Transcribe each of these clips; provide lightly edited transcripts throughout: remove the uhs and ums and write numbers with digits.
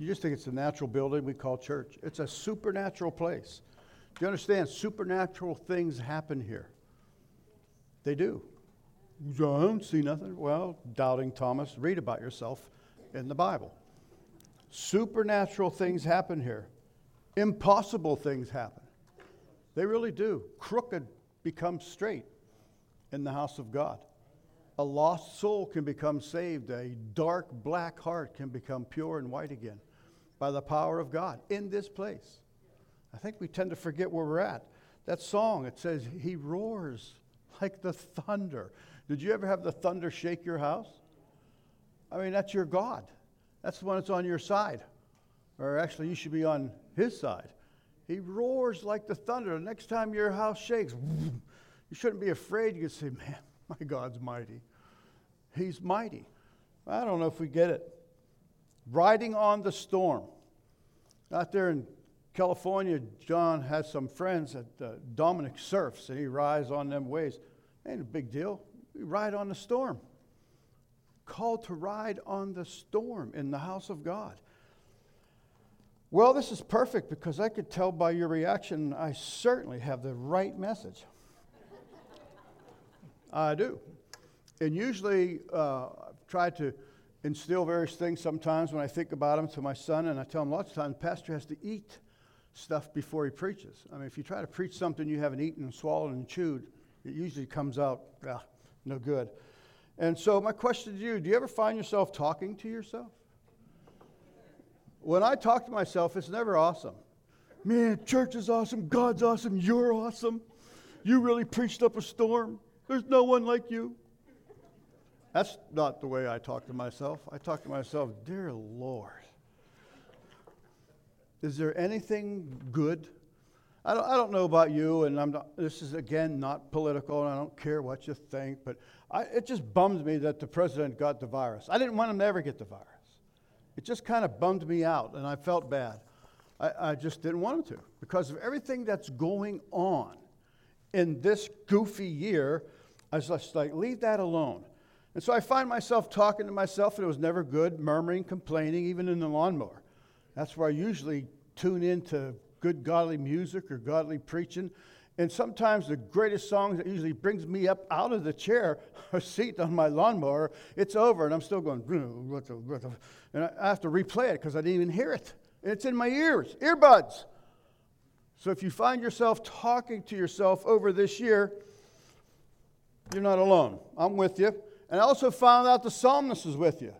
You just think it's a natural building we call church. It's a supernatural place. Do you understand? Supernatural things happen here. They do. I don't see nothing. Well, doubting Thomas, read about yourself in the Bible. Supernatural things happen here. Impossible things happen. They really do. Crooked becomes straight in the house of God. A lost soul can become saved. A dark, black heart can become pure and white again by the power of God in this place. I think we tend to forget where we're at. That song, it says, he roars like the thunder. Did you ever have the thunder shake your house? I mean, that's your God. That's the one that's on your side. Or actually, you should be on his side. He roars like the thunder. The next time your house shakes, you shouldn't be afraid. You can say, man, my God's mighty. He's mighty. I don't know if we get it. Riding on the storm. Out there in California, John has some friends that Dominic surfs, and he rides on them waves. Ain't a big deal. We ride on the storm. Called to ride on the storm in the house of God. Well, this is perfect because I could tell by your reaction I certainly have the right message. I do. And usually I've tried to instill various things sometimes when I think about them to my son, and I tell him lots of times, pastor has to eat stuff before he preaches. I mean, if you try to preach something you haven't eaten and swallowed and chewed, it usually comes out no good. And so my question to you, do you ever find yourself talking to yourself? When I talk to myself, it's never awesome. Man, church is awesome. God's awesome. You're awesome. You really preached up a storm. There's no one like you. That's not the way I talk to myself. I talk to myself, dear Lord, is there anything good? I don't know about you, and I'm not, this is, again, not political, and I don't care what you think, but it just bummed me that the president got the virus. I didn't want him to ever get the virus. It just kind of bummed me out, and I felt bad. I just didn't want him to because of everything that's going on in this goofy year. I was just like, leave that alone. And so I find myself talking to myself, and it was never good, murmuring, complaining, even in the lawnmower. That's where I usually tune into good godly music or godly preaching. And sometimes the greatest songs that usually brings me up out of the chair or seat on my lawnmower, it's over, and I'm still going, and I have to replay it because I didn't even hear it. And it's in my ears, earbuds. So if you find yourself talking to yourself over this year, you're not alone. I'm with you. And I also found out the psalmist is with you.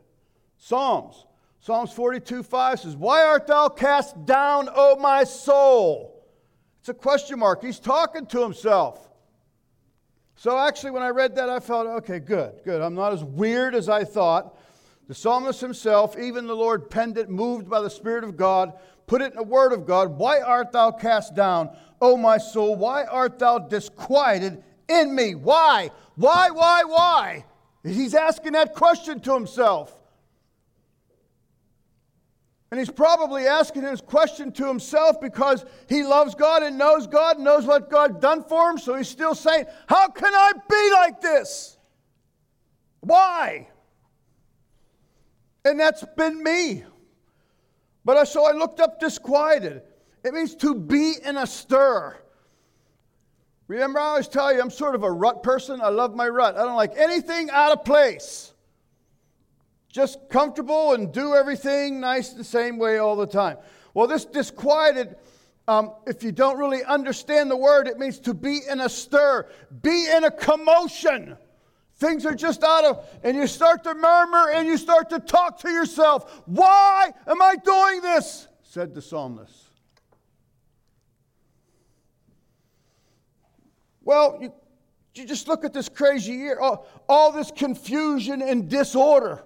Psalms 42:5 says, why art thou cast down, O my soul? It's a question mark. He's talking to himself. So actually, when I read that, I felt, okay, good. I'm not as weird as I thought. The psalmist himself, even the Lord penned it, moved by the Spirit of God, put it in the Word of God. Why art thou cast down, O my soul? Why art thou disquieted in me? Why? He's asking that question to himself. And he's probably asking his question to himself because he loves God and knows what God's done for him. So he's still saying, how can I be like this? Why? And that's been me. But I looked up disquieted. It means to be in a stir. Remember, I always tell you, I'm sort of a rut person. I love my rut. I don't like anything out of place. Just comfortable and do everything nice the same way all the time. Well, this disquieted, if you don't really understand the word, it means to be in a stir, be in a commotion. Things are just and you start to murmur and you start to talk to yourself. Why am I doing this? Said the psalmist. Well, you just look at this crazy year, all this confusion and disorder.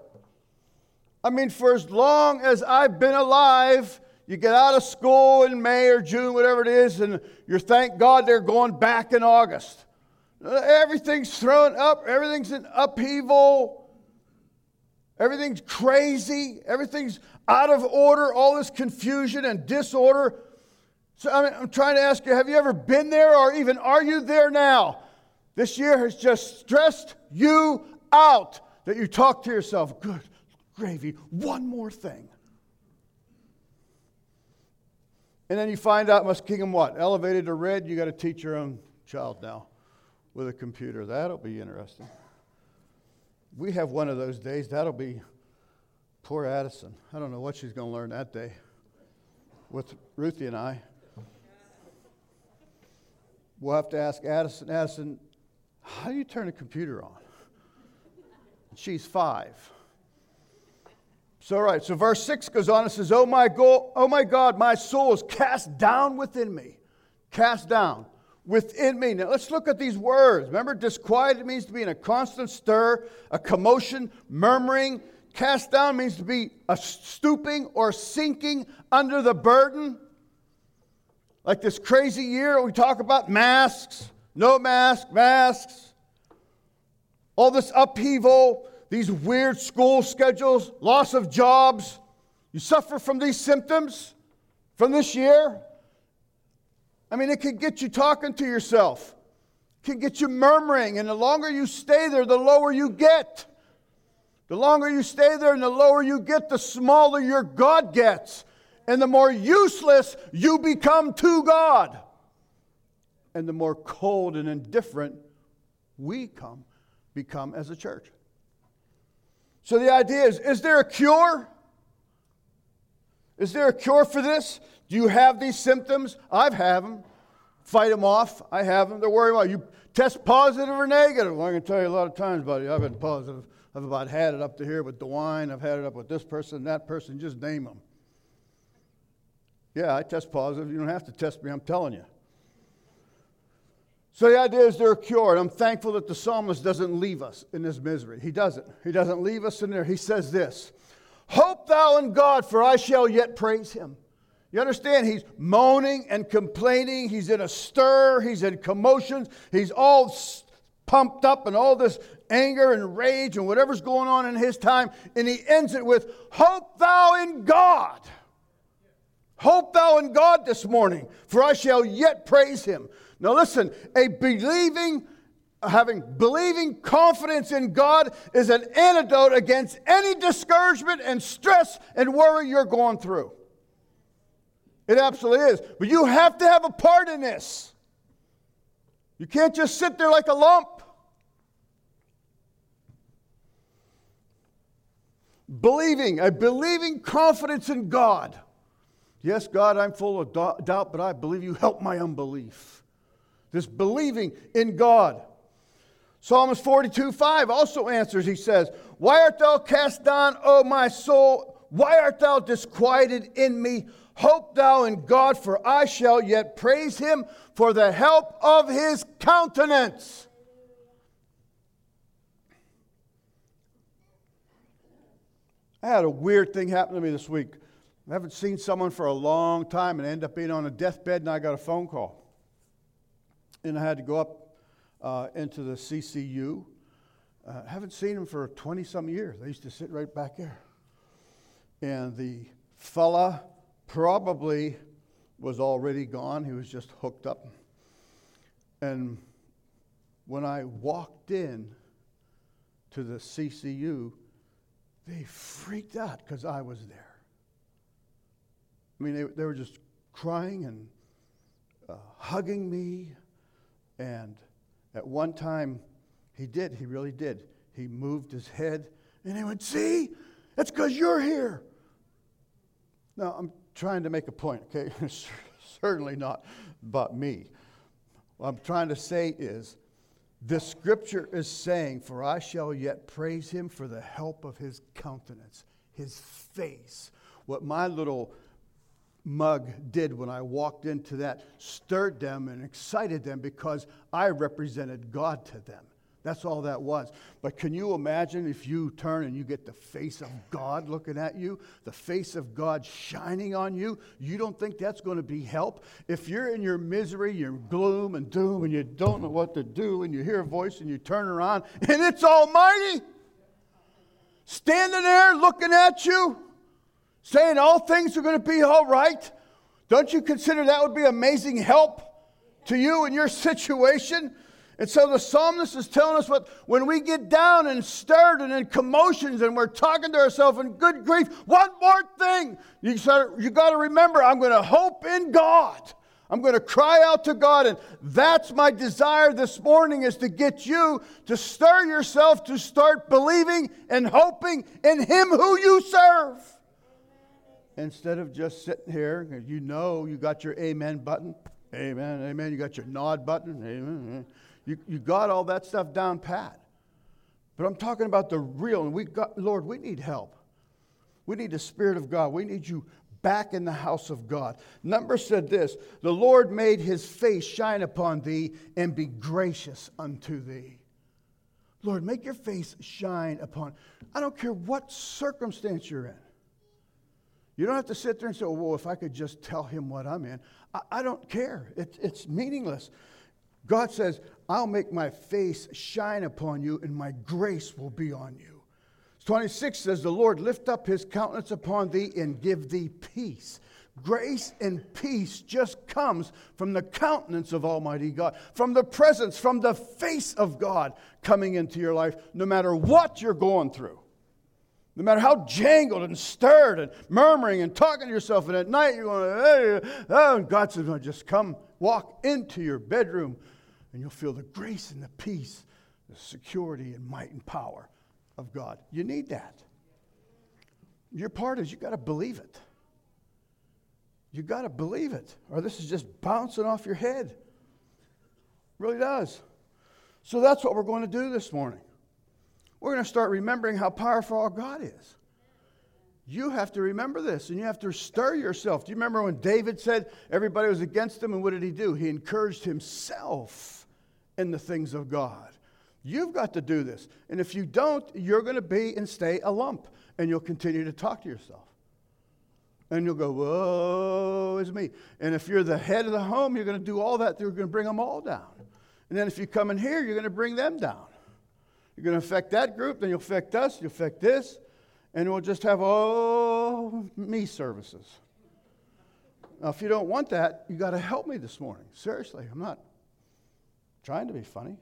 I mean, for as long as I've been alive, you get out of school in May or June, whatever it is, and you're, thank God, they're going back in August. Everything's thrown up. Everything's in upheaval. Everything's crazy. Everything's out of order, all this confusion and disorder. So I mean, I'm trying to ask you, have you ever been there or even are you there now? This year has just stressed you out that you talk to yourself, good gravy, one more thing. And then you find out Muskingum what? Elevated to red. You got to teach your own child now with a computer. That'll be interesting. We have one of those days. That'll be poor Addison. I don't know what she's going to learn that day with Ruthie and I. We'll have to ask Addison, how do you turn a computer on? She's 5. So, all right, so verse 6 goes on and says, Oh my God, my soul is cast down within me. Cast down within me. Now, let's look at these words. Remember, disquieted means to be in a constant stir, a commotion, murmuring. Cast down means to be a stooping or sinking under the burden. Like this crazy year, we talk about masks, no mask, masks. All this upheaval, these weird school schedules, loss of jobs. You suffer from these symptoms from this year. I mean, it can get you talking to yourself. It can get you murmuring. And the longer you stay there, the lower you get. The longer you stay there and the lower you get, the smaller your God gets. And the more useless you become to God. And the more cold and indifferent we become as a church. So the idea is there a cure? Is there a cure for this? Do you have these symptoms? I've had them. Fight them off. I have them. They're worrying about you. Test positive or negative. Well, I can tell you a lot of times about it. I've been positive. I've about had it up to here with DeWine. I've had it up with this person, that person. Just name them. Yeah, I test positive. You don't have to test me. I'm telling you. So the idea is they're cured. I'm thankful that the psalmist doesn't leave us in this misery. He doesn't. He doesn't leave us in there. He says this, hope thou in God, for I shall yet praise him. You understand? He's moaning and complaining. He's in a stir. He's in commotions. He's all pumped up and all this anger and rage and whatever's going on in his time. And he ends it with, hope thou in God. Hope thou in God this morning, for I shall yet praise him. Now listen, having believing confidence in God is an antidote against any discouragement and stress and worry you're going through. It absolutely is. But you have to have a part in this. You can't just sit there like a lump. A believing confidence in God. Yes, God, I'm full of doubt, but I believe you help my unbelief. This believing in God. Psalms 42:5 also answers, he says, why art thou cast down, O my soul? Why art thou disquieted in me? Hope thou in God, for I shall yet praise him for the help of his countenance. I had a weird thing happen to me this week. I haven't seen someone for a long time and end up being on a deathbed, and I got a phone call. And I had to go up into the CCU. I haven't seen him for 20-some years. They used to sit right back there. And the fella probably was already gone. He was just hooked up. And when I walked in to the CCU, they freaked out because I was there. I mean, they were just crying and hugging me. And at one time, he really did. He moved his head, and he went, see, that's because you're here. Now, I'm trying to make a point, okay? Certainly not about me. What I'm trying to say is, this scripture is saying, for I shall yet praise him for the help of his countenance, his face. What my little mug did when I walked into that, stirred them and excited them because I represented God to them. That's all that was. But can you imagine if you turn and you get the face of God looking at you, the face of God shining on you? You don't think that's going to be help? If you're in your misery, your gloom and doom, and you don't know what to do, and you hear a voice and you turn around, and it's Almighty standing there looking at you, saying all things are going to be all right. Don't you consider that would be amazing help to you in your situation? And so the psalmist is telling us what, when we get down and stirred and in commotions and we're talking to ourselves in good grief, one more thing. You got to remember, I'm going to hope in God. I'm going to cry out to God. And that's my desire this morning, is to get you to stir yourself to start believing and hoping in Him who you serve. Instead of just sitting here, you got your amen button. Amen, amen. You got your nod button. Amen, amen. You got all that stuff down pat. But I'm talking about the real. And Lord, we need help. We need the Spirit of God. We need you back in the house of God. Numbers said this: the Lord made his face shine upon thee and be gracious unto thee. Lord, make your face shine upon. I don't care what circumstance you're in. You don't have to sit there and say, well, if I could just tell him what I'm in. I don't care. It's meaningless. God says, I'll make my face shine upon you and my grace will be on you. 26 says, the Lord lift up his countenance upon thee and give thee peace. Grace and peace just comes from the countenance of Almighty God, from the presence, from the face of God coming into your life, no matter what you're going through. No matter how jangled and stirred and murmuring and talking to yourself, and at night you're going, hey, oh, and God says, no, just come walk into your bedroom and you'll feel the grace and the peace, the security and might and power of God. You need that. Your part is you got to believe it. You got to believe it, or this is just bouncing off your head. It really does. So that's what we're going to do this morning. We're going to start remembering how powerful our God is. You have to remember this, and you have to stir yourself. Do you remember when David said everybody was against him, and what did he do? He encouraged himself in the things of God. You've got to do this, and if you don't, you're going to be and stay a lump, and you'll continue to talk to yourself. And you'll go, whoa, it's me. And if you're the head of the home, you're going to do all that. You're going to bring them all down. And then if you come in here, you're going to bring them down. You're going to affect that group, then you'll affect us, you'll affect this, and we'll just have, oh, me services. Now, if you don't want that, you got to help me this morning. Seriously, I'm not trying to be funny.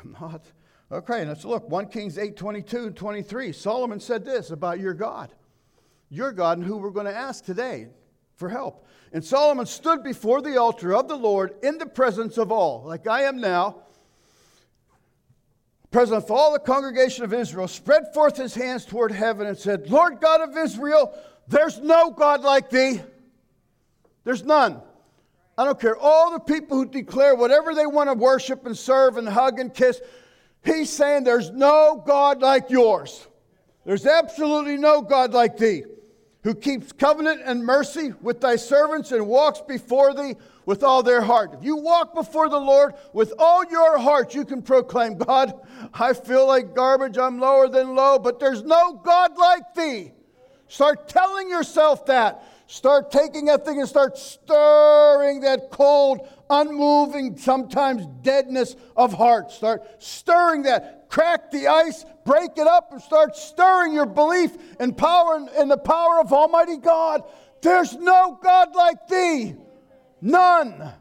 I'm not. Okay, let's look. 1 Kings 8, 22 and 23. Solomon said this about your God and who we're going to ask today for help. And Solomon stood before the altar of the Lord in the presence of all, like I am now, president of all the congregation of Israel, spread forth his hands toward heaven and said, Lord God of Israel, there's no God like thee. There's none. I don't care. All the people who declare whatever they want to worship and serve and hug and kiss, he's saying there's no God like yours. There's absolutely no God like thee, who keeps covenant and mercy with thy servants and walks before thee with all their heart. If you walk before the Lord with all your heart, you can proclaim, God, I feel like garbage, I'm lower than low, but there's no God like thee. Start telling yourself that. Start taking that thing and start stirring that cold, unmoving, sometimes deadness of heart. Start stirring that. Crack the ice, break it up, and start stirring your belief in power and the power of Almighty God. There's no God like thee. None.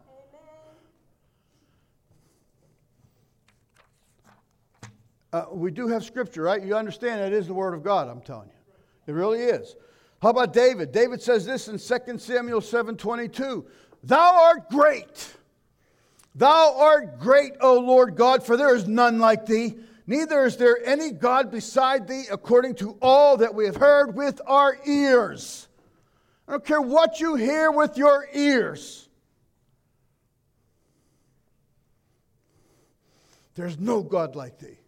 We do have scripture, right? You understand that is the word of God, I'm telling you. It really is. How about David? David says this in 2 Samuel 7:22. Thou art great. Thou art great, O Lord God, for there is none like thee. Neither is there any God beside thee, according to all that we have heard with our ears. I don't care what you hear with your ears. There's no God like thee.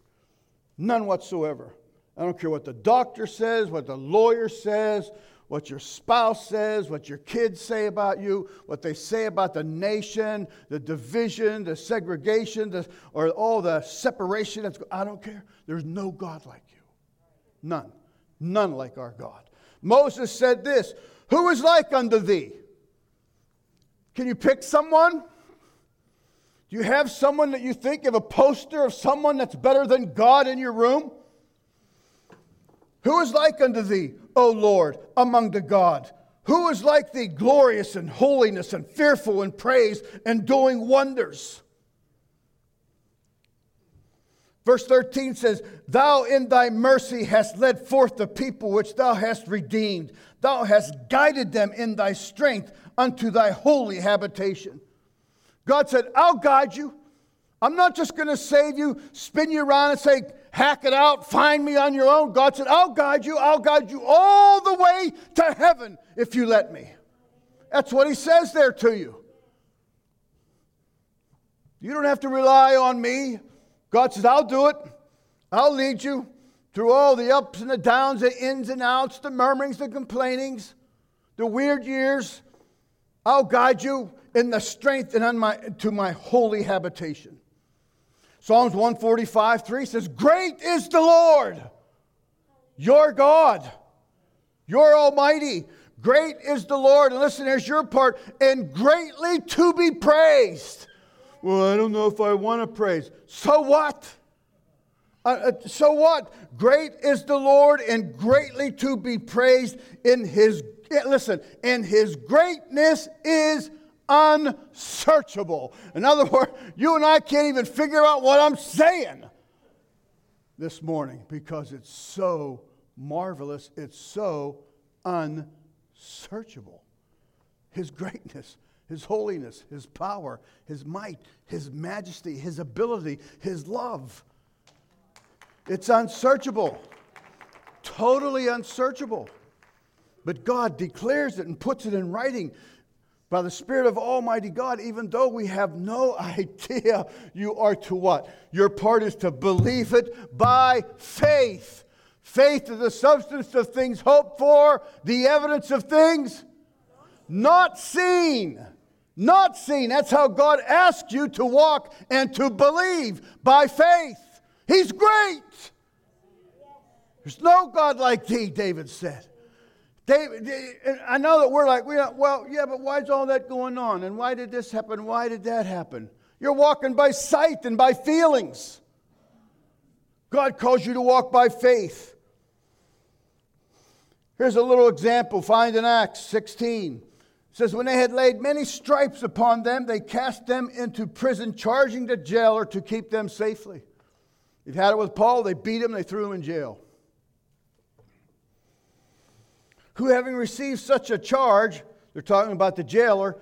None whatsoever. I don't care what the doctor says, what the lawyer says, what your spouse says, what your kids say about you, what they say about the nation, the division, the segregation, or all the separation. I don't care. There's no God like you. None. None like our God. Moses said this, who is like unto thee? Can you pick someone? Do you have someone that you think of, a poster of someone that's better than God in your room? Who is like unto thee, O Lord, among the gods? Who is like thee, glorious in holiness and fearful in praise and doing wonders? Verse 13 says, Thou in thy mercy hast led forth the people which thou hast redeemed. Thou hast guided them in thy strength unto thy holy habitation. God said, I'll guide you. I'm not just going to save you, spin you around and say, hack it out, find me on your own. God said, I'll guide you all the way to heaven if you let me. That's what he says there to you. You don't have to rely on me. God says, I'll do it. I'll lead you through all the ups and the downs, the ins and outs, the murmurings, the complainings, the weird years. I'll guide you in the strength and to my holy habitation. Psalms 145:3 says, Great is the Lord, your God, your Almighty. Great is the Lord. And listen, there's your part. And greatly to be praised. Well, I don't know if I want to praise. So what? Great is the Lord and greatly to be praised in his, listen, and his greatness is unsearchable. In other words, you and I can't even figure out what I'm saying this morning because it's so marvelous. It's so unsearchable. His greatness, his holiness, his power, his might, his majesty, his ability, his love. It's unsearchable. Totally unsearchable. But God declares it and puts it in writing by the Spirit of Almighty God, even though we have no idea you are to what. Your part is to believe it by faith. Faith is the substance of things hoped for, the evidence of things not seen. Not seen. That's how God asks you to walk and to believe by faith. He's great. There's no God like thee, David said. David, I know that we're like, well, yeah, but why is all that going on? And why did this happen? Why did that happen? You're walking by sight and by feelings. God calls you to walk by faith. Here's a little example. Find in Acts 16. It says, When they had laid many stripes upon them, they cast them into prison, charging the jailer to keep them safely. They've had it with Paul. They beat him. They threw him in jail. Who, having received such a charge, they're talking about the jailer,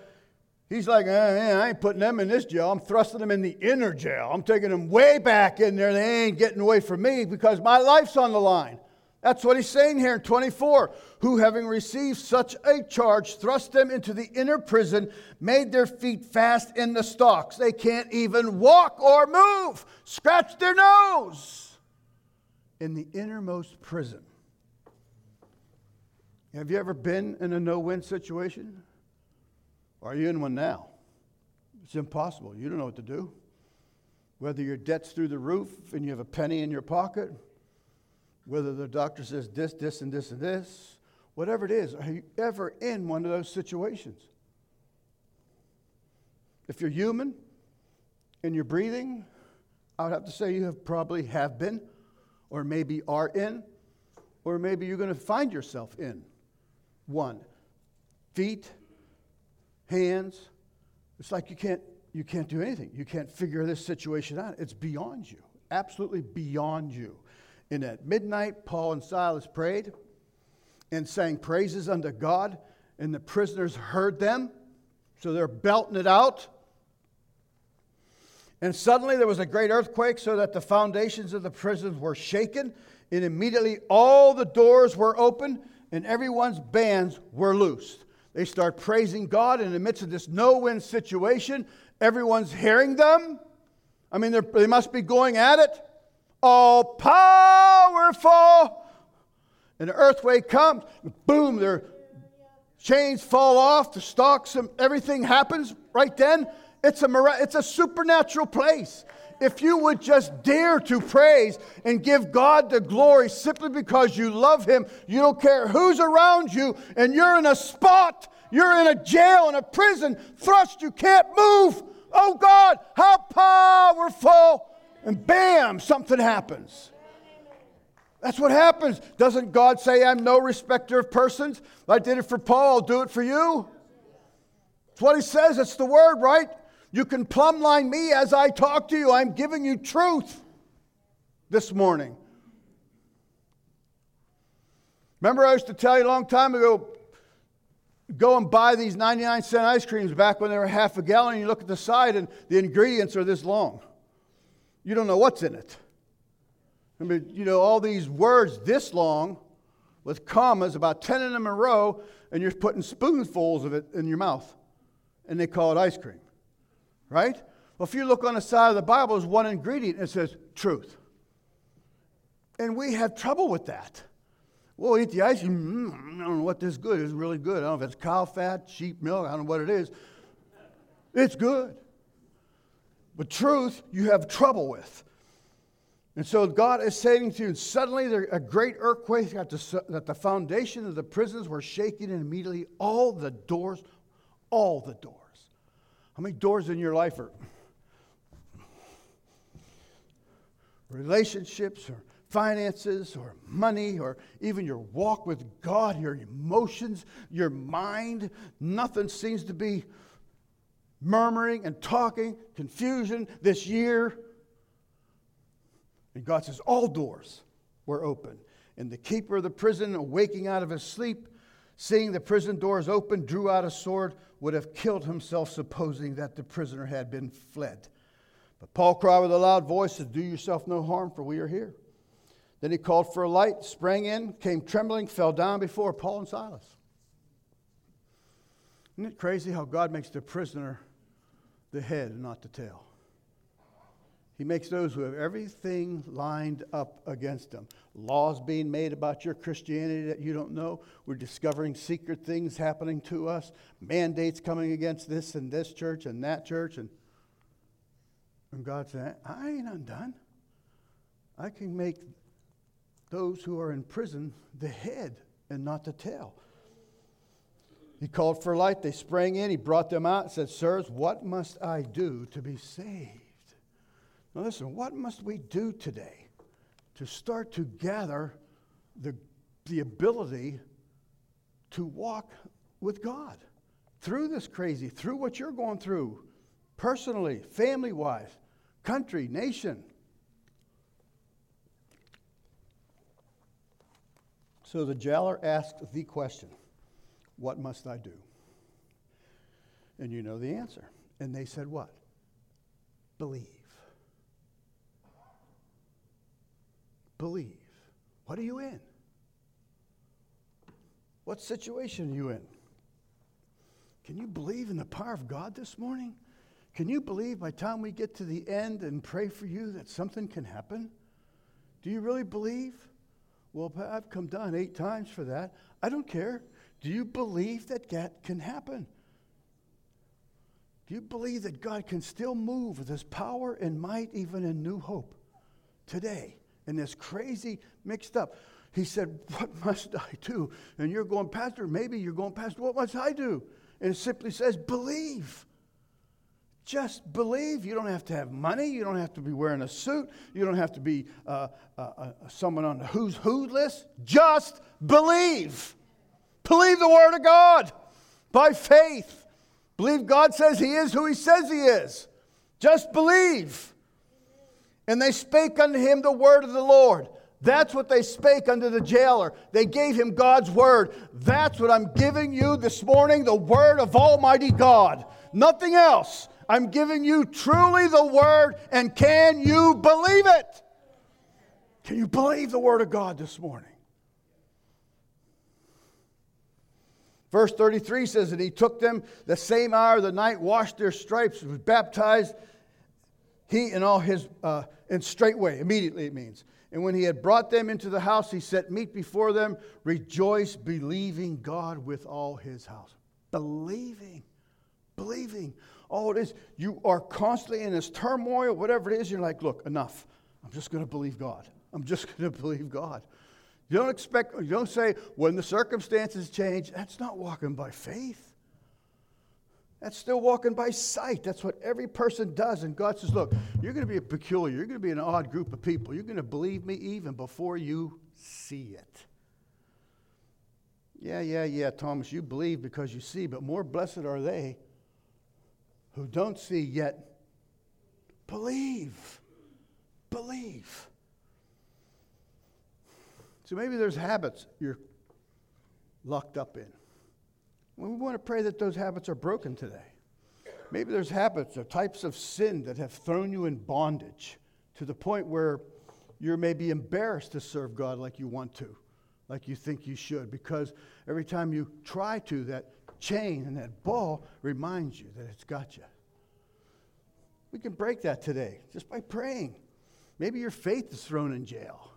he's like, I ain't putting them in this jail. I'm thrusting them in the inner jail. I'm taking them way back in there. They ain't getting away from me because my life's on the line. That's what he's saying here in 24. Who, having received such a charge, thrust them into the inner prison, made their feet fast in the stocks. They can't even walk or move. Scratch their nose in the innermost prison. Have you ever been in a no-win situation? Or are you in one now? It's impossible. You don't know what to do. Whether your debt's through the roof and you have a penny in your pocket, whether the doctor says this, this, and this, and this. Whatever it is, are you ever in one of those situations? If you're human and you're breathing, I would have to say you probably have been, or maybe are in, or maybe you're going to find yourself in one. Feet, hands. It's like you can't do anything. You can't figure this situation out. It's beyond you, absolutely beyond you. And at midnight, Paul and Silas prayed and sang praises unto God, and the prisoners heard them, so they're belting it out. And suddenly there was a great earthquake, so that the foundations of the prison were shaken, and immediately all the doors were open, and everyone's bands were loosed. They start praising God, and in the midst of this no-win situation, everyone's hearing them. I mean, they must be going at it. All powerful. And the earthquake comes. Boom, their chains fall off. The stalks, everything happens right then. It's a supernatural place. If you would just dare to praise and give God the glory simply because you love Him, you don't care who's around you, and you're in a spot, you're in a jail, in a prison, thrust, you can't move. Oh God, how powerful. And bam, something happens. That's what happens. Doesn't God say, I'm no respecter of persons? If I did it for Paul, I'll do it for you. It's what he says. It's the word, right? You can plumb line me as I talk to you. I'm giving you truth. this morning. Remember, I used to tell you a long time ago, go and buy these 99-cent ice creams back when they were half a gallon. You look at the side and the ingredients are this long. You don't know what's in it. I mean, you know, all these words this long with commas, about 10 of them in a row, and you're putting spoonfuls of it in your mouth. And they call it ice cream. Right? Well, if you look on the side of the Bible, there's one ingredient. It says truth. And we have trouble with that. We'll eat the ice cream. I don't know what this good is. It's really good. I don't know if it's cow fat, sheep milk. I don't know what it is. It's good. But truth, you have trouble with. And so God is saying to you, suddenly there, a great earthquake at the foundation of the prisons were shaking, and immediately all the doors. How many doors in your life are relationships or finances or money or even your walk with God, your emotions, your mind? Nothing seems to be murmuring and talking, confusion this year. And God says, all doors were open. And the keeper of the prison, awaking out of his sleep, seeing the prison doors open, drew out a sword, would have killed himself, supposing that the prisoner had been fled. But Paul cried with a loud voice, "Do yourself no harm, for we are here." Then he called for a light, sprang in, came trembling, fell down before Paul and Silas. Isn't it crazy how God makes the prisoner the head and not the tail? He makes those who have everything lined up against them. Laws being made about your Christianity that you don't know. We're discovering secret things happening to us. Mandates coming against this and this church and that church. And God said, I ain't undone. I can make those who are in prison the head and not the tail. He called for light. They sprang in. He brought them out and said, sirs, what must I do to be saved? Now listen, what must we do today to start to gather the ability to walk with God through this crazy, through what you're going through, personally, family-wise, country, nation? So the jailer asked the question, what must I do? And you know the answer. And they said what? Believe. Believe. What are you in? What situation are you in? Can you believe in the power of God this morning? Can you believe by the time we get to the end and pray for you that something can happen? Do you really believe? Well, I've come down 8 times for that. I don't care. Do you believe that that can happen? Do you believe that God can still move with his power and might even in New Hope today? And this crazy mixed up. He said, what must I do? And you're going, Pastor, maybe you're going, Pastor, what must I do? And it simply says, believe. Just believe. You don't have to have money. You don't have to be wearing a suit. You don't have to be someone on the who's who list. Just believe. Believe the word of God by faith. Believe God says he is who he says he is. Just believe. And they spake unto him the word of the Lord. That's what they spake unto the jailer. They gave him God's word. That's what I'm giving you this morning, the word of Almighty God. Nothing else. I'm giving you truly the word, and can you believe it? Can you believe the word of God this morning? Verse 33 says, and he took them the same hour of the night, washed their stripes, was baptized, he and all his, and straightway, immediately it means. And when he had brought them into the house, he set meat before them, rejoice, believing God with all his house. Believing. All it is, you are constantly in this turmoil, whatever it is, you're like, look, enough. I'm just going to believe God. You don't say, when the circumstances change, that's not walking by faith. That's still walking by sight. That's what every person does. And God says, look, you're going to be a peculiar. You're going to be an odd group of people. You're going to believe me even before you see it. Yeah, Thomas, you believe because you see, but more blessed are they who don't see yet believe. So maybe there's habits you're locked up in. We want to pray that those habits are broken today. Maybe there's habits or types of sin that have thrown you in bondage to the point where you're maybe embarrassed to serve God like you want to, like you think you should, because every time you try to, that chain and that ball reminds you that it's got you. We can break that today just by praying. Maybe your faith is thrown in jail.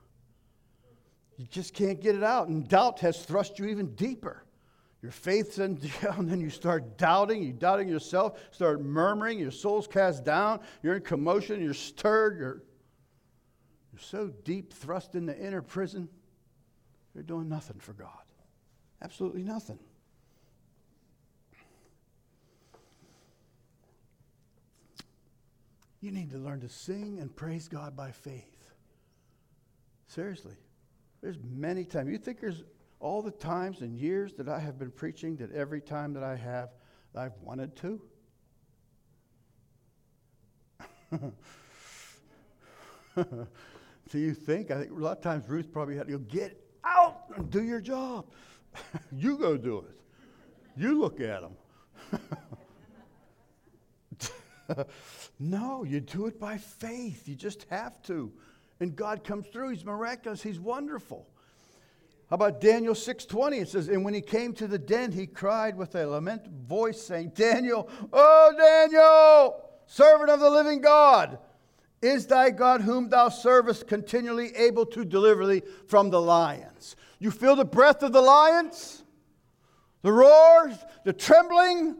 You just can't get it out, and doubt has thrust you even deeper. Your faith's in jail, and then you start doubting. You're doubting yourself, start murmuring. Your soul's cast down. You're in commotion. You're stirred. You're so deep thrust in the inner prison, you're doing nothing for God. Absolutely nothing. You need to learn to sing and praise God by faith. Seriously. There's many times. You think there's all the times and years that I have been preaching that every time that I have, I've wanted to? Do you think? I think a lot of times Ruth probably had to go, get out and do your job. You go do it. You look at them. No, you do it by faith. You just have to. And God comes through. He's miraculous. He's wonderful. How about Daniel 6:20? It says, and when he came to the den, he cried with a lament voice, saying, Daniel, oh, Daniel, servant of the living God, is thy God whom thou servest continually able to deliver thee from the lions? You feel the breath of the lions, the roars, the trembling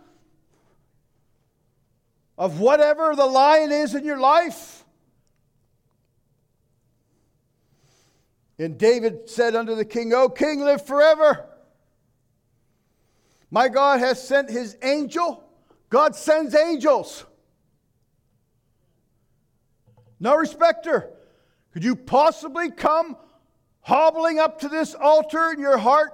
of whatever the lion is in your life? And David said unto the king, O king, live forever. My God has sent his angel. God sends angels. No respecter. Could you possibly come hobbling up to this altar in your heart,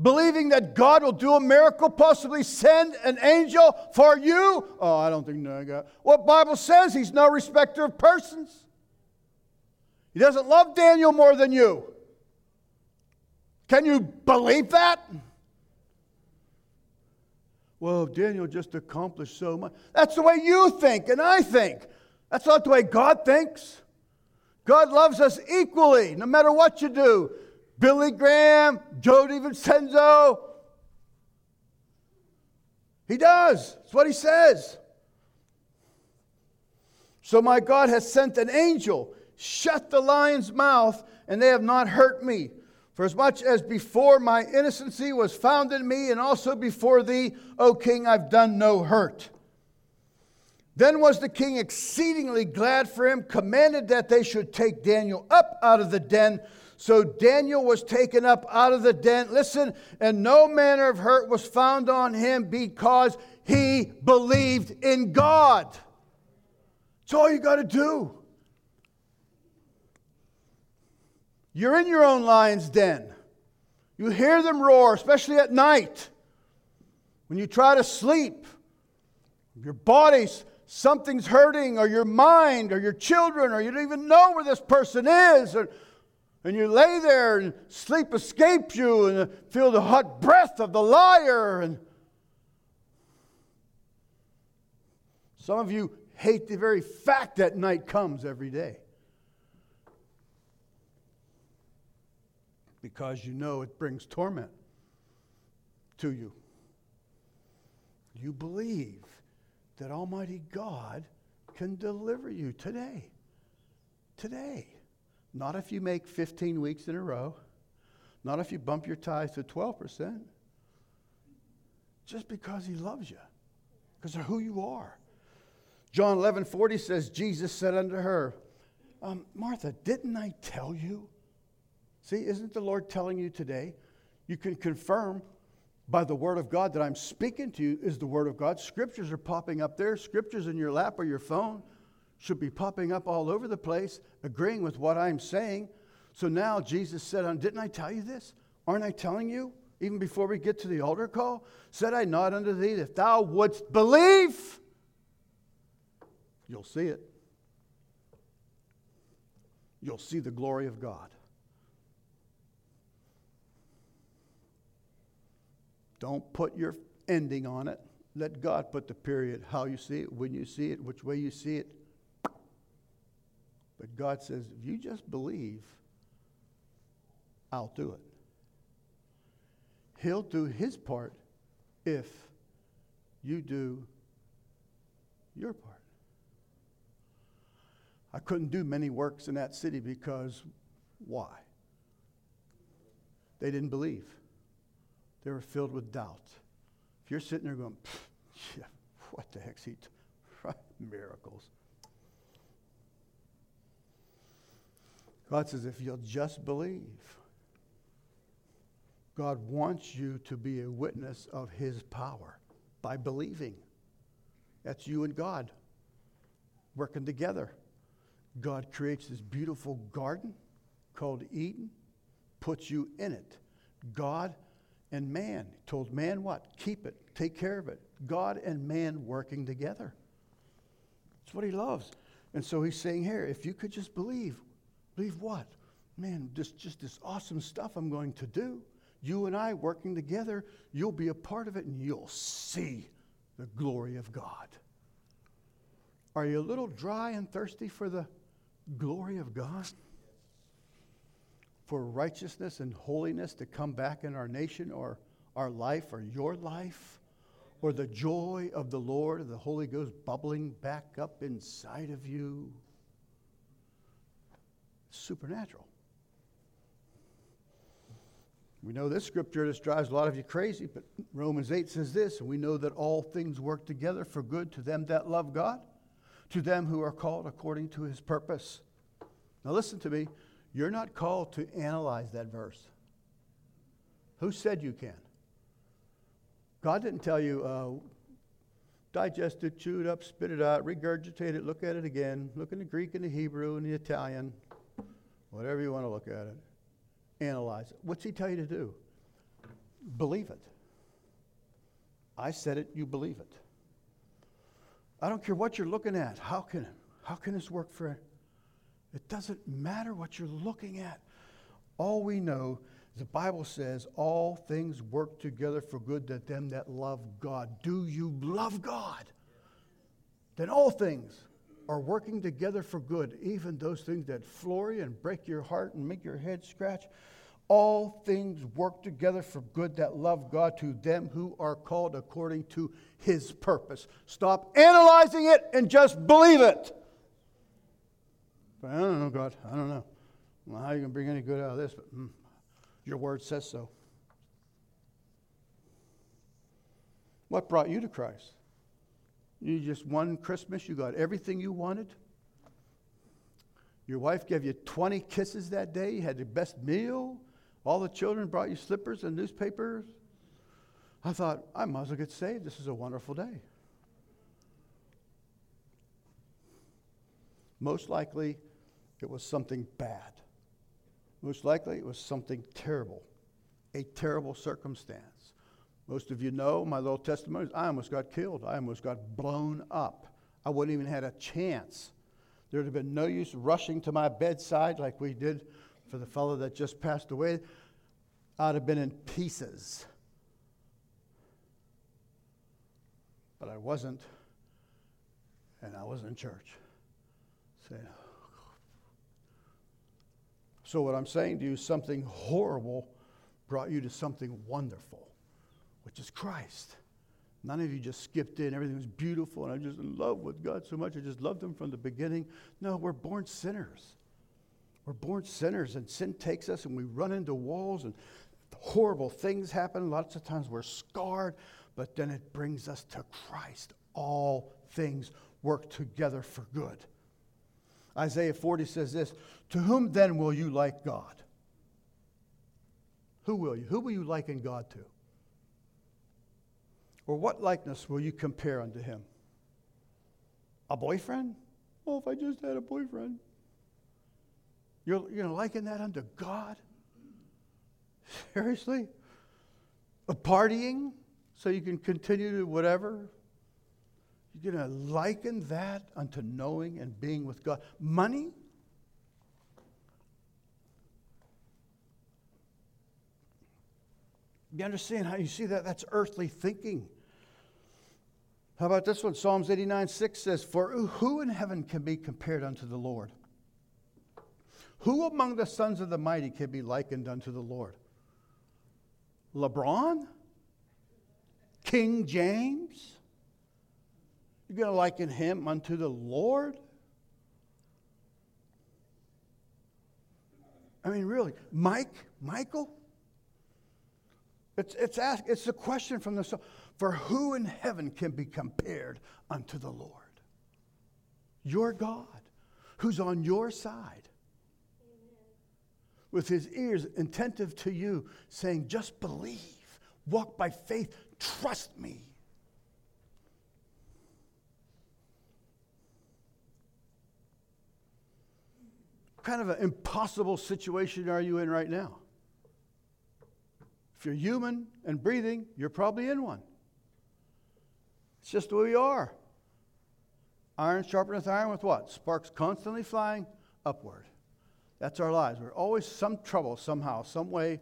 believing that God will do a miracle, possibly send an angel for you? Oh, I don't think no God. Well, the Bible says he's no respecter of persons. He doesn't love Daniel more than you. Can you believe that? Well, Daniel just accomplished so much. That's the way you think and I think. That's not the way God thinks. God loves us equally, no matter what you do. Billy Graham, Joe DiVincenzo. He does. That's what he says. So my God has sent an angel. Shut the lion's mouth, and they have not hurt me. For as much as before my innocency was found in me, and also before thee, O king, I've done no hurt. Then was the king exceedingly glad for him, commanded that they should take Daniel up out of the den. So Daniel was taken up out of the den. Listen, and no manner of hurt was found on him because he believed in God. That's all you got to do. You're in your own lion's den. You hear them roar, especially at night. When you try to sleep, your body's, something's hurting, or your mind, or your children, or you don't even know where this person is. And you lay there and sleep escapes you and feel the hot breath of the liar. And some of you hate the very fact that night comes every day, because you know it brings torment to you. You believe that Almighty God can deliver you today. Today. Not if you make 15 weeks in a row. Not if you bump your tithes to 12%. Just because he loves you. Because of who you are. John 11:40 says, Jesus said unto her, Martha, didn't I tell you? See, isn't the Lord telling you today? You can confirm by the Word of God that I'm speaking to you is the Word of God. Scriptures are popping up there. Scriptures in your lap or your phone should be popping up all over the place, agreeing with what I'm saying. So now Jesus said, didn't I tell you this? Aren't I telling you? Even before we get to the altar call, said I not unto thee, if thou wouldst believe, you'll see it. You'll see the glory of God. Don't put your ending on it. Let God put the period, how you see it, when you see it, which way you see it. But God says, if you just believe, I'll do it. He'll do his part if you do your part. I couldn't do many works in that city because why? They didn't believe. They were filled with doubt. If you're sitting there going, yeah, what the heck's he doing? Miracles. God says, if you'll just believe, God wants you to be a witness of his power by believing. That's you and God working together. God creates this beautiful garden called Eden, puts you in it. God and man told man what? Keep it, take care of it. God and man working together. That's what he loves. And so he's saying here, if you could just believe, believe what? Man, just this awesome stuff I'm going to do. You and I working together, you'll be a part of it and you'll see the glory of God. Are you a little dry and thirsty for the glory of God? For righteousness and holiness to come back in our nation or our life or your life? Or the joy of the Lord, the Holy Ghost bubbling back up inside of you? Supernatural. We know this scripture just drives a lot of you crazy, but Romans 8 says this, and we know that all things work together for good to them that love God, to them who are called according to his purpose. Now listen to me. You're not called to analyze that verse. Who said you can? God didn't tell you, digest it, chew it up, spit it out, regurgitate it, look at it again, look in the Greek and the Hebrew and the Italian, whatever you want to look at it. Analyze it. What's he tell you to do? Believe it. I said it, you believe it. I don't care what you're looking at. How can this work for? It doesn't matter what you're looking at. All we know is the Bible says all things work together for good to them that love God. Do you love God? Then all things are working together for good, even those things that flurry and break your heart and make your head scratch. All things work together for good that love God, to them who are called according to his purpose. Stop analyzing it and just believe it. But I don't know, God. I don't know. Well, how are you going to bring any good out of this? But your word says so. What brought you to Christ? You just one Christmas, you got everything you wanted. Your wife gave you 20 kisses that day. You had the best meal. All the children brought you slippers and newspapers. I thought, I might as well get saved. This is a wonderful day. Most likely, it was something bad. Most likely, it was something terrible, a terrible circumstance. Most of you know my little testimonies. I almost got killed. I almost got blown up. I wouldn't even had a chance. There would have been no use rushing to my bedside like we did for the fellow that just passed away. I'd have been in pieces. But I wasn't, and I was in church. So what I'm saying to you, something horrible brought you to something wonderful, which is Christ. None of you just skipped in. Everything was beautiful, and I'm just in love with God so much. I just loved him from the beginning. No, we're born sinners. We're born sinners, and sin takes us, and we run into walls, and horrible things happen. Lots of times we're scarred, but then it brings us to Christ. All things work together for good. Isaiah 40 says this, to whom then will you like God? Who will you? Who will you liken God to? Or what likeness will you compare unto him? A boyfriend? Well, if I just had a boyfriend. You're going to liken that unto God? Seriously? A partying so you can continue to whatever? You're going to liken that unto knowing and being with God. Money? You understand how you see that? That's earthly thinking. How about this one? Psalms 89:6 says, "For who in heaven can be compared unto the Lord? Who among the sons of the mighty can be likened unto the Lord?" LeBron? King James? You're going to liken him unto the Lord? I mean, really, Michael? It's a question from the soul. For who in heaven can be compared unto the Lord? Your God, who's on your side, with his ears attentive to you, saying, just believe, walk by faith, trust me. What kind of an impossible situation are you in right now? If you're human and breathing, you're probably in one. It's just the way we are. Iron sharpeneth iron with what? Sparks constantly flying upward. That's our lives. We're always some trouble somehow, some way.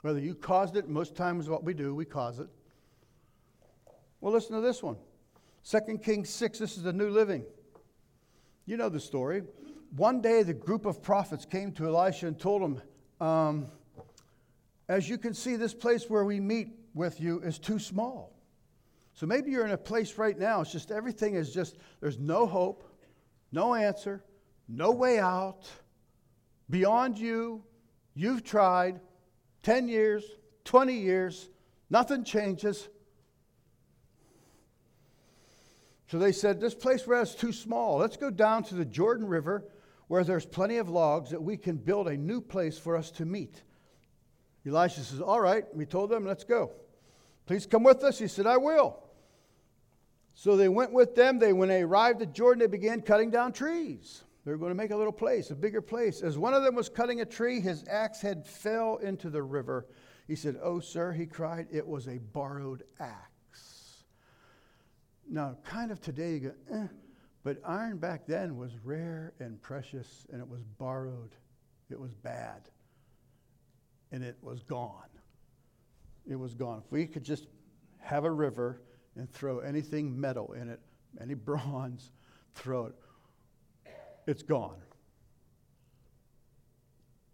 Whether you caused it, most times what we do, we cause it. Well, listen to this one. 2 Kings 6, this is the New Living. You know the story. One day the group of prophets came to Elisha and told him, as you can see, this place where we meet with you is too small. So maybe you're in a place right now, it's just everything is just, there's no hope, no answer, no way out, beyond you, you've tried, 10 years, 20 years, nothing changes. So they said, this place where it's too small, let's go down to the Jordan River where there's plenty of logs that we can build a new place for us to meet. Elisha says, all right. We told them, let's go. Please come with us. He said, I will. So they went with them. When they arrived at Jordan, they began cutting down trees. They were going to make a little place, a bigger place. As one of them was cutting a tree, his axe head fell into the river. He said, oh, sir, he cried, it was a borrowed axe. Now, kind of today, you go, but iron back then was rare and precious, and it was borrowed. It was bad. And it was gone. It was gone. If we could just have a river and throw anything metal in it, any bronze, throw it, it's gone.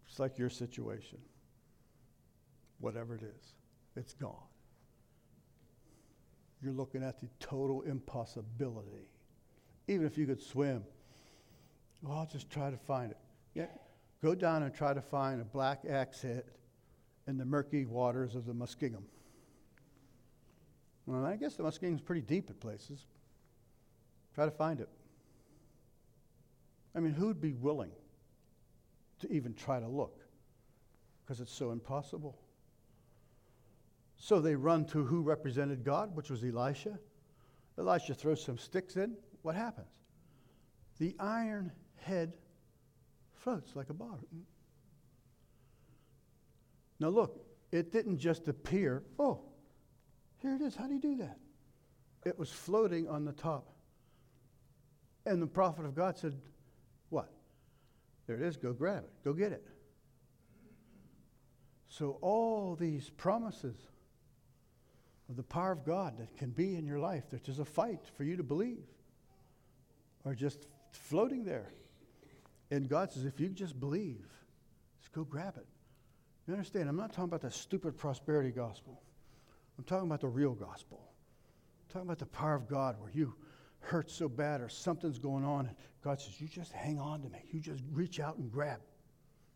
It's like your situation. Whatever it is, it's gone. You're looking at the total impossibility. Even if you could swim, well, I'll just try to find it. Yeah, go down and try to find a black axe head in the murky waters of the Muskingum. Well, I guess the Muskingum's pretty deep at places. Try to find it. I mean, who'd be willing to even try to look? Because it's so impossible. So they run to who represented God, which was Elisha. Elisha throws some sticks in. What happens? The iron head floats like a bar. Now look, it didn't just appear. Oh, here it is. How do you do that? It was floating on the top. And the prophet of God said, what? There it is. Go grab it. Go get it. So all these promises of the power of God that can be in your life, that there's a fight for you to believe, are just floating there. And God says, if you just believe, just go grab it. You understand, I'm not talking about the stupid prosperity gospel. I'm talking about the real gospel. I'm talking about the power of God where you hurt so bad or something's going on, and God says, you just hang on to me. You just reach out and grab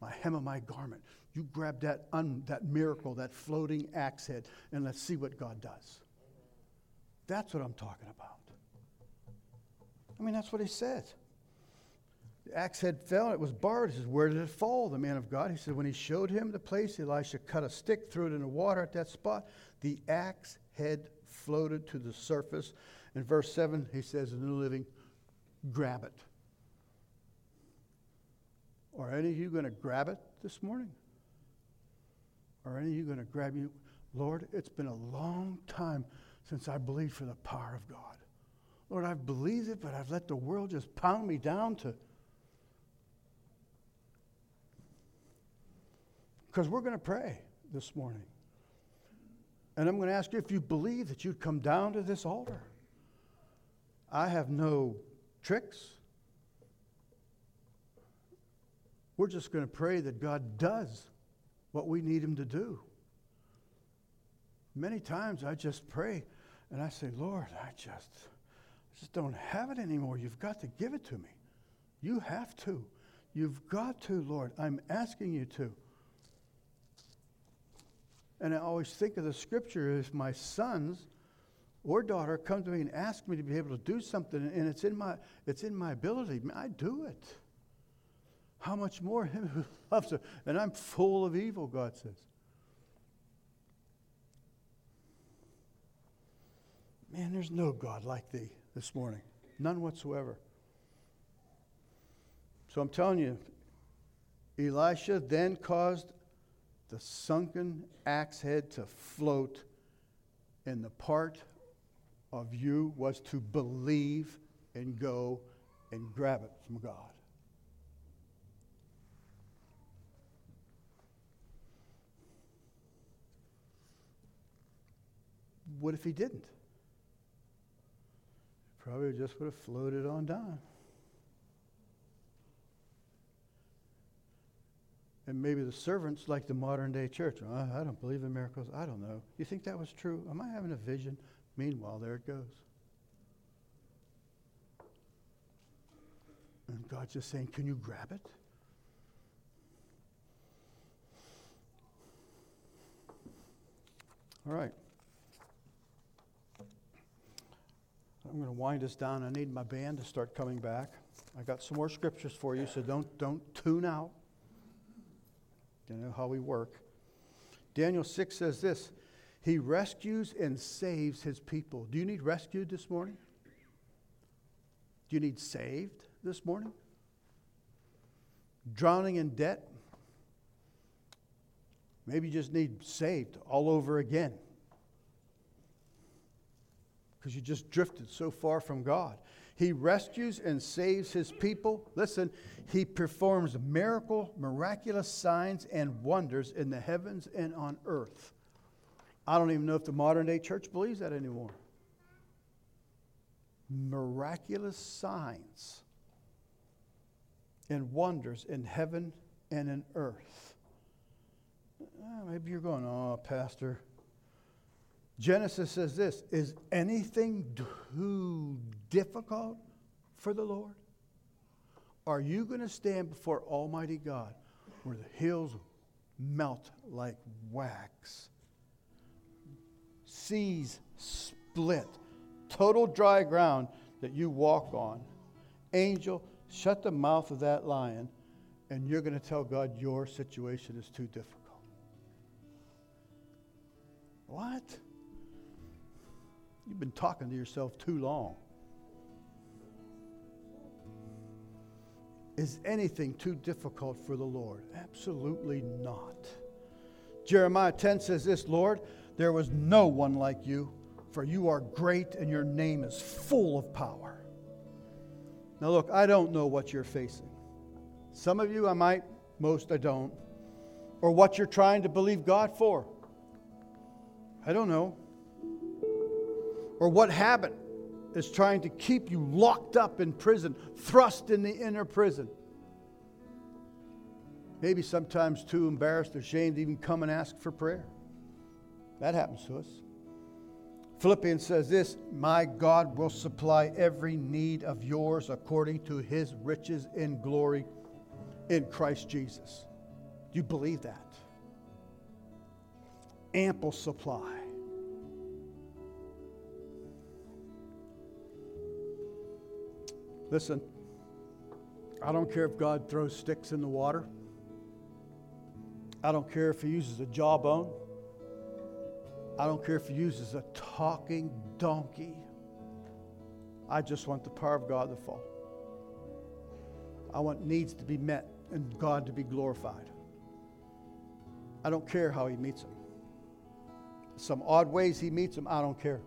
my hem of my garment. You grab that miracle, that floating axe head, and let's see what God does. That's what I'm talking about. I mean, that's what he said. The axe head fell, it was borrowed. He says, where did it fall, the man of God? He said, when he showed him the place, Elisha cut a stick, threw it in the water at that spot. The axe head floated to the surface. In verse 7, he says in the New Living, grab it. Are any of you going to grab it this morning? Are any of you going to grab you? Lord, it's been a long time since I believed for the power of God. Lord, I've believed it, but I've let the world just pound me down to. Because we're going to pray. this morning. And I'm going to ask you if you believe that you'd come down to this altar. I have no tricks. We're just going to pray that God does what we need him to do. Many times I just pray and I say, Lord, I just don't have it anymore. You've got to give it to me. You have to. You've got to, Lord. I'm asking you to. And I always think of the scripture, if my sons or daughter come to me and ask me to be able to do something, and it's in my ability, I do it. How much more him who loves her? And I'm full of evil, God says. Man, there's no God like thee this morning. None whatsoever. So I'm telling you, Elisha then caused the sunken axe head to float, and the part of you was to believe and go and grab it from God. What if he didn't? Probably just would have floated on down. And maybe the servants, like the modern-day church, I don't believe in miracles. I don't know. You think that was true? Am I having a vision? Meanwhile, there it goes. And God's just saying, can you grab it? All right. I'm going to wind us down. I need my band to start coming back. I got some more scriptures for you, so don't tune out. You know how we work. Daniel 6 says this: he rescues and saves his people. Do you need rescued this morning? Do you need saved this morning? Drowning in debt? Maybe you just need saved all over again, because you just drifted so far from God. He rescues and saves his people. Listen, he performs miraculous signs and wonders in the heavens and on earth. I don't even know if the modern-day church believes that anymore. Miraculous signs and wonders in heaven and in earth. Maybe you're going, oh, Pastor. Genesis says this: is anything too difficult for the Lord? Are you going to stand before Almighty God where the hills melt like wax, seas split, total dry ground that you walk on? Angel, shut the mouth of that lion, and you're going to tell God your situation is too difficult. What? You've been talking to yourself too long. Is anything too difficult for the Lord? Absolutely not. Jeremiah 10 says this: Lord, there was no one like you, for you are great and your name is full of power. Now look, I don't know what you're facing. Some of you I might, most I don't. Or what you're trying to believe God for. I don't know. Or what habit is trying to keep you locked up in prison, thrust in the inner prison? Maybe sometimes too embarrassed or ashamed to even come and ask for prayer. That happens to us. Philippians says this: my God will supply every need of yours according to his riches in glory in Christ Jesus. Do you believe that? Ample supply. Listen, I don't care if God throws sticks in the water. I don't care if he uses a jawbone. I don't care if he uses a talking donkey. I just want the power of God to fall. I want needs to be met and God to be glorified. I don't care how he meets them. Some odd ways he meets them, I don't care.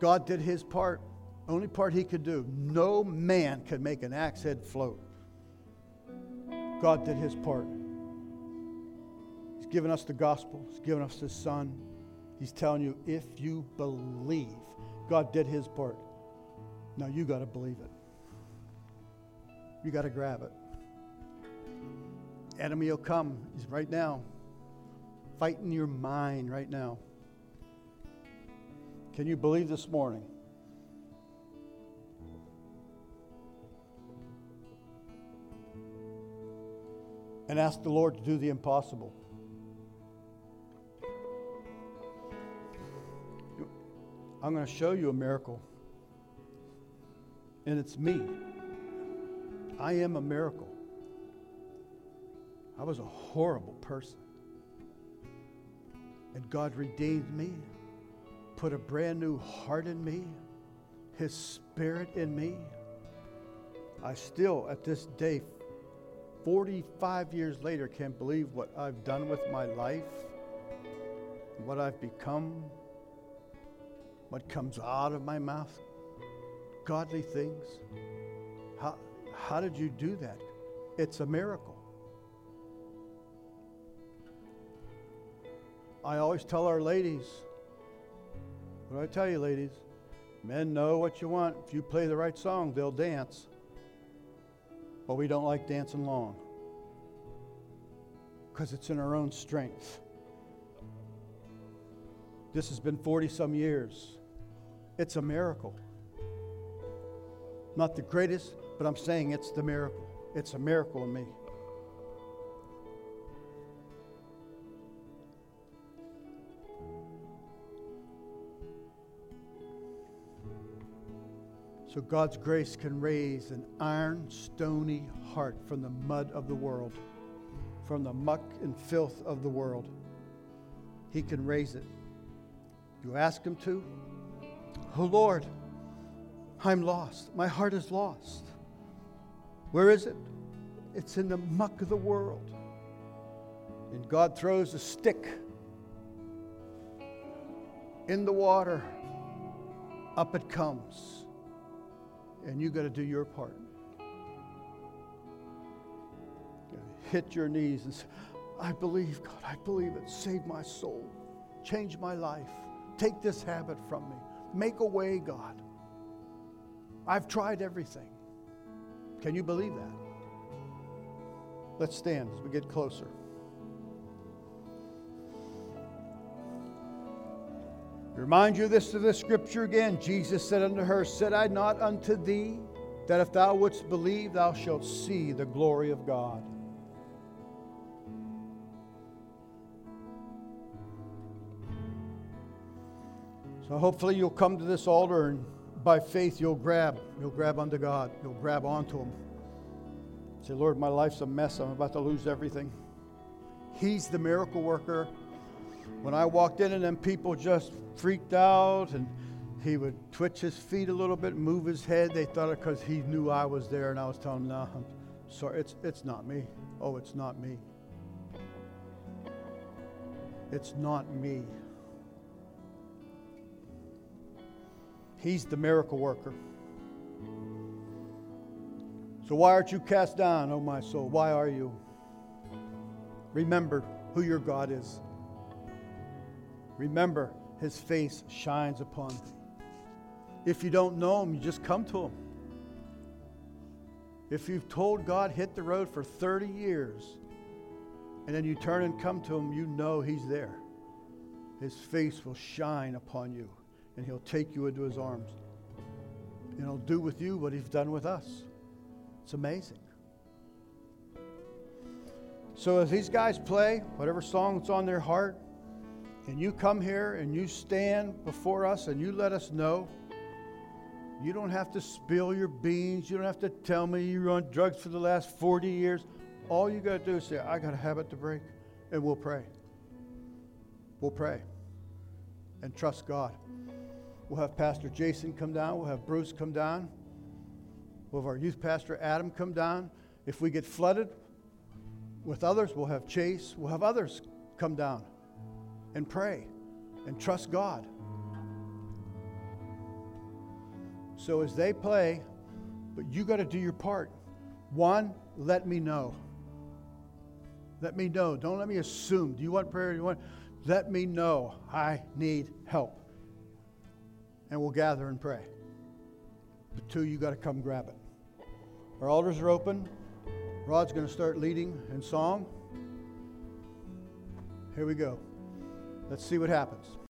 God did his part, only part he could do. No man could make an axe head float. God did his part. given us the gospel. He's given us his son. He's telling you, if you believe, God did his part. Now you got to believe it. You got to grab it. Enemy will come. He's right now. Fighting your mind right now. Can you believe this morning? And ask the Lord to do the impossible. I'm going to show you a miracle. And it's me. I am a miracle. I was a horrible person. And God redeemed me, put a brand new heart in me, his spirit in me. I still, at this day, 45 years later, can't believe what I've done with my life, what I've become, what comes out of my mouth, godly things. How did you do that? It's a miracle. I always tell our ladies, what do I tell you, ladies? Men know what you want. If you play the right song, they'll dance. But we don't like dancing long because it's in our own strength. This has been 40 some years. It's a miracle. Not the greatest, but I'm saying it's the miracle. It's a miracle in me. So God's grace can raise an iron, stony heart from the mud of the world, from the muck and filth of the world. He can raise it. You ask him to. Oh Lord, I'm lost. My heart is lost. Where is it? It's in the muck of the world. And God throws a stick in the water. Up it comes. And you got to do your part. Hit your knees and say, I believe, God, I believe it. Save my soul. Change my life. Take this habit from me. Make a way, God. I've tried everything. Can you believe that? Let's stand as we get closer. Remind you this of the scripture again. Jesus said unto her, said I not unto thee, that if thou wouldst believe, thou shalt see the glory of God. So hopefully you'll come to this altar and by faith you'll grab unto God. You'll grab onto him. Say, Lord, my life's a mess. I'm about to lose everything. He's the miracle worker. When I walked in and them people just freaked out, and he would twitch his feet a little bit, move his head. They thought it because he knew I was there, and I was telling them, no, I'm sorry, it's not me. Oh, it's not me. It's not me. He's the miracle worker. So why aren't you cast down, oh my soul? Why are you? Remember who your God is. Remember, his face shines upon thee. If you don't know him, you just come to him. If you've told God hit the road for 30 years, and then you turn and come to him, you know he's there. His face will shine upon you, and he'll take you into his arms. And he'll do with you what he's done with us. It's amazing. So as these guys play, whatever song that's on their heart, and you come here and you stand before us and you let us know. You don't have to spill your beans. You don't have to tell me you're on drugs for the last 40 years. All you got to do is say, I got a habit to break. And we'll pray. We'll pray. And trust God. We'll have Pastor Jason come down. We'll have Bruce come down. We'll have our youth pastor Adam come down. If we get flooded with others, we'll have Chase. We'll have others come down. And pray and trust God. So as they play, but you got to do your part. One, let me know. Let me know. Don't let me assume. Do you want prayer? Do you want? Let me know. I need help. And we'll gather and pray. But two, you got to come grab it. Our altars are open. Rod's going to start leading in song. Here we go. Let's see what happens.